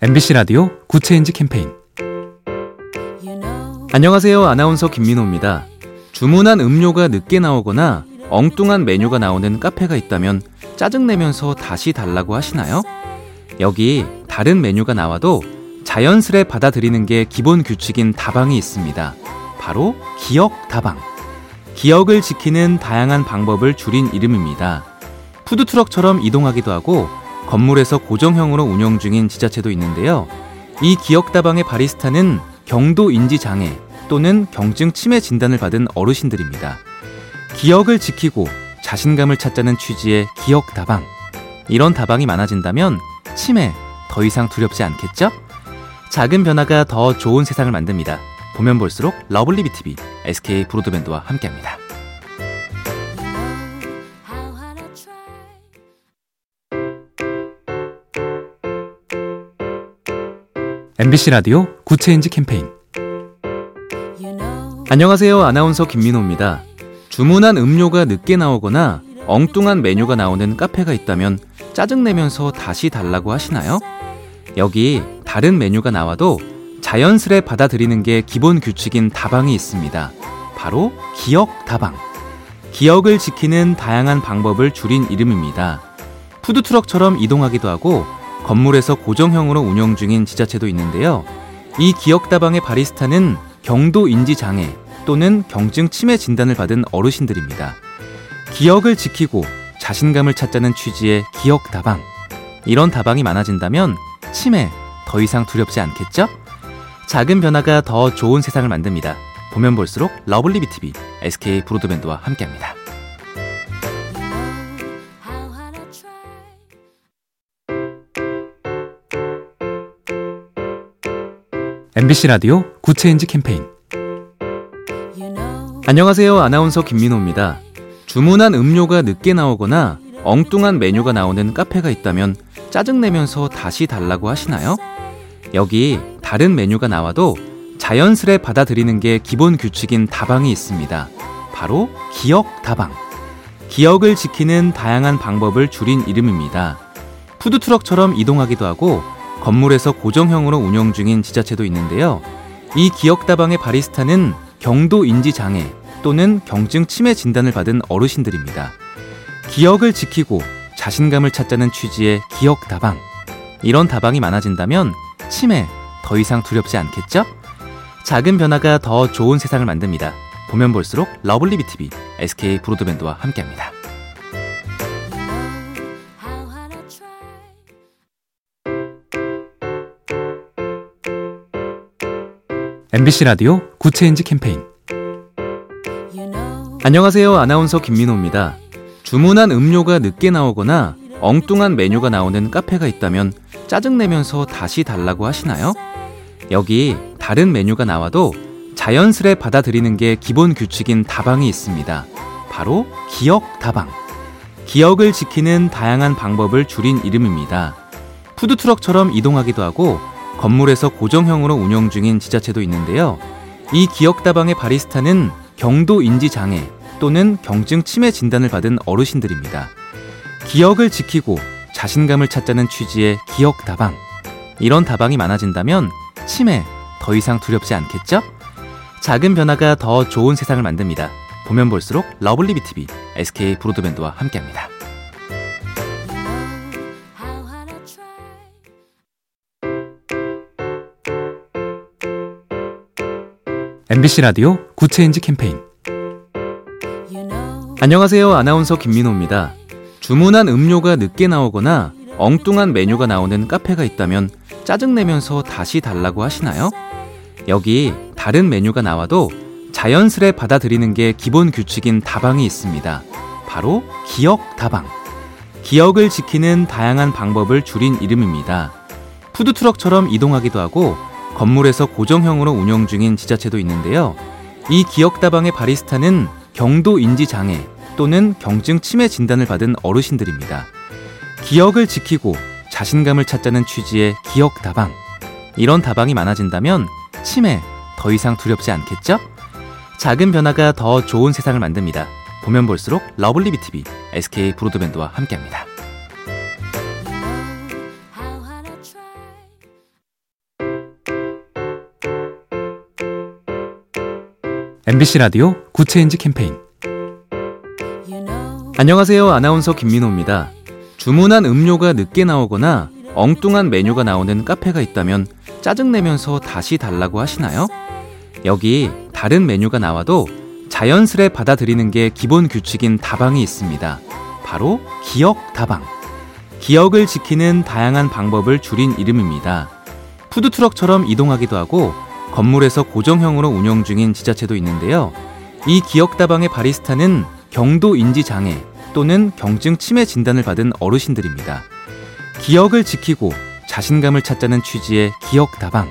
MBC 라디오 굿 체인지 캠페인. 안녕하세요. 아나운서 김민호입니다. 주문한 음료가 늦게 나오거나 엉뚱한 메뉴가 나오는 카페가 있다면 짜증내면서 다시 달라고 하시나요? 여기 다른 메뉴가 나와도 자연스레 받아들이는 게 기본 규칙인 다방이 있습니다. 바로 기억다방. 기억을 지키는 다양한 방법을 줄인 이름입니다. 푸드트럭처럼 이동하기도 하고 건물에서 고정형으로 운영 중인 지자체도 있는데요. 이 기억다방의 바리스타는 경도인지장애 또는 경증 치매 진단을 받은 어르신들입니다. 기억을 지키고 자신감을 찾자는 취지의 기억다방. 이런 다방이 많아진다면 치매 더 이상 두렵지 않겠죠? 작은 변화가 더 좋은 세상을 만듭니다. 보면 볼수록 러블리비TV, SK 브로드밴드와 함께합니다. MBC 라디오 굿 체인지 캠페인. 안녕하세요. 아나운서 김민호입니다. 주문한 음료가 늦게 나오거나 엉뚱한 메뉴가 나오는 카페가 있다면 짜증내면서 다시 달라고 하시나요? 여기 다른 메뉴가 나와도 자연스레 받아들이는 게 기본 규칙인 다방이 있습니다. 바로 기억다방. 기억을 지키는 다양한 방법을 줄인 이름입니다. 푸드트럭처럼 이동하기도 하고 건물에서 고정형으로 운영 중인 지자체도 있는데요. 이 기억다방의 바리스타는 경도인지장애 또는 경증 치매 진단을 받은 어르신들입니다. 기억을 지키고 자신감을 찾자는 취지의 기억다방. 이런 다방이 많아진다면 치매 더 이상 두렵지 않겠죠? 작은 변화가 더 좋은 세상을 만듭니다. 보면 볼수록 러블리비TV, SK 브로드밴드와 함께합니다. MBC 라디오 굿 체인지 캠페인. 안녕하세요. 아나운서 김민호입니다. 주문한 음료가 늦게 나오거나 엉뚱한 메뉴가 나오는 카페가 있다면 짜증내면서 다시 달라고 하시나요? 여기 다른 메뉴가 나와도 자연스레 받아들이는 게 기본 규칙인 다방이 있습니다. 바로 기억다방. 기억을 지키는 다양한 방법을 줄인 이름입니다. 푸드트럭처럼 이동하기도 하고 건물에서 고정형으로 운영 중인 지자체도 있는데요. 이 기억다방의 바리스타는 경도인지장애 또는 경증 치매 진단을 받은 어르신들입니다. 기억을 지키고 자신감을 찾자는 취지의 기억다방. 이런 다방이 많아진다면 치매 더 이상 두렵지 않겠죠? 작은 변화가 더 좋은 세상을 만듭니다. 보면 볼수록 러블리비TV, SK 브로드밴드와 함께합니다. MBC 라디오 굿 체인지 캠페인. 안녕하세요. 아나운서 김민호입니다. 주문한 음료가 늦게 나오거나 엉뚱한 메뉴가 나오는 카페가 있다면 짜증내면서 다시 달라고 하시나요? 여기 다른 메뉴가 나와도 자연스레 받아들이는 게 기본 규칙인 다방이 있습니다. 바로 기억다방. 기억을 지키는 다양한 방법을 줄인 이름입니다. 푸드트럭처럼 이동하기도 하고 건물에서 고정형으로 운영 중인 지자체도 있는데요. 이 기억다방의 바리스타는 경도인지장애 또는 경증 치매 진단을 받은 어르신들입니다. 기억을 지키고 자신감을 찾자는 취지의 기억다방. 이런 다방이 많아진다면 치매 더 이상 두렵지 않겠죠? 작은 변화가 더 좋은 세상을 만듭니다. 보면 볼수록 러블리비TV, SK 브로드밴드와 함께합니다. MBC 라디오 굿 체인지 캠페인. 안녕하세요. 아나운서 김민호입니다. 주문한 음료가 늦게 나오거나 엉뚱한 메뉴가 나오는 카페가 있다면 짜증내면서 다시 달라고 하시나요? 여기 다른 메뉴가 나와도 자연스레 받아들이는 게 기본 규칙인 다방이 있습니다. 바로 기억다방. 기억을 지키는 다양한 방법을 줄인 이름입니다. 푸드트럭처럼 이동하기도 하고 건물에서 고정형으로 운영 중인 지자체도 있는데요. 이 기억다방의 바리스타는 경도인지장애 또는 경증 치매 진단을 받은 어르신들입니다. 기억을 지키고 자신감을 찾자는 취지의 기억다방. 이런 다방이 많아진다면 치매 더 이상 두렵지 않겠죠? 작은 변화가 더 좋은 세상을 만듭니다. 보면 볼수록 러블리비TV, SK 브로드밴드와 함께합니다. MBC 라디오 굿 체인지 캠페인. 안녕하세요. 아나운서 김민호입니다. 주문한 음료가 늦게 나오거나 엉뚱한 메뉴가 나오는 카페가 있다면 짜증내면서 다시 달라고 하시나요? 여기 다른 메뉴가 나와도 자연스레 받아들이는 게 기본 규칙인 다방이 있습니다. 바로 기억다방. 기억을 지키는 다양한 방법을 줄인 이름입니다. 푸드트럭처럼 이동하기도 하고 건물에서 고정형으로 운영 중인 지자체도 있는데요. 이 기억다방의 바리스타는 경도인지장애 또는 경증 치매 진단을 받은 어르신들입니다. 기억을 지키고 자신감을 찾자는 취지의 기억다방.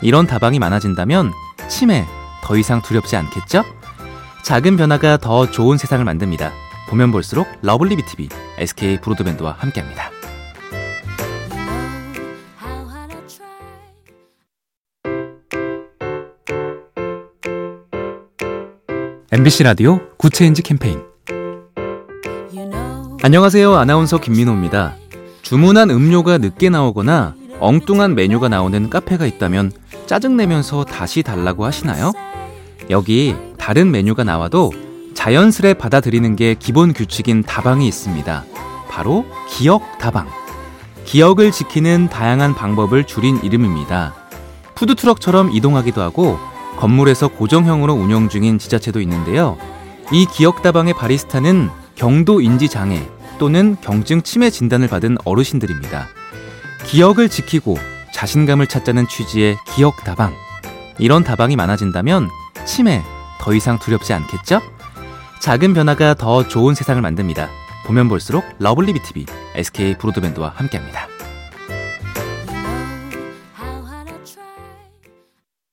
이런 다방이 많아진다면 치매 더 이상 두렵지 않겠죠? 작은 변화가 더 좋은 세상을 만듭니다. 보면 볼수록 러블리비TV, SK 브로드밴드와 함께합니다. MBC 라디오 굿 체인지 캠페인. 안녕하세요. 아나운서 김민호입니다. 주문한 음료가 늦게 나오거나 엉뚱한 메뉴가 나오는 카페가 있다면 짜증내면서 다시 달라고 하시나요? 여기 다른 메뉴가 나와도 자연스레 받아들이는 게 기본 규칙인 다방이 있습니다. 바로 기억다방. 기억을 지키는 다양한 방법을 줄인 이름입니다. 푸드트럭처럼 이동하기도 하고 건물에서 고정형으로 운영 중인 지자체도 있는데요. 이 기억다방의 바리스타는 경도인지장애 또는 경증 치매 진단을 받은 어르신들입니다. 기억을 지키고 자신감을 찾자는 취지의 기억다방. 이런 다방이 많아진다면 치매 더 이상 두렵지 않겠죠? 작은 변화가 더 좋은 세상을 만듭니다. 보면 볼수록 러블리비TV, SK 브로드밴드와 함께합니다.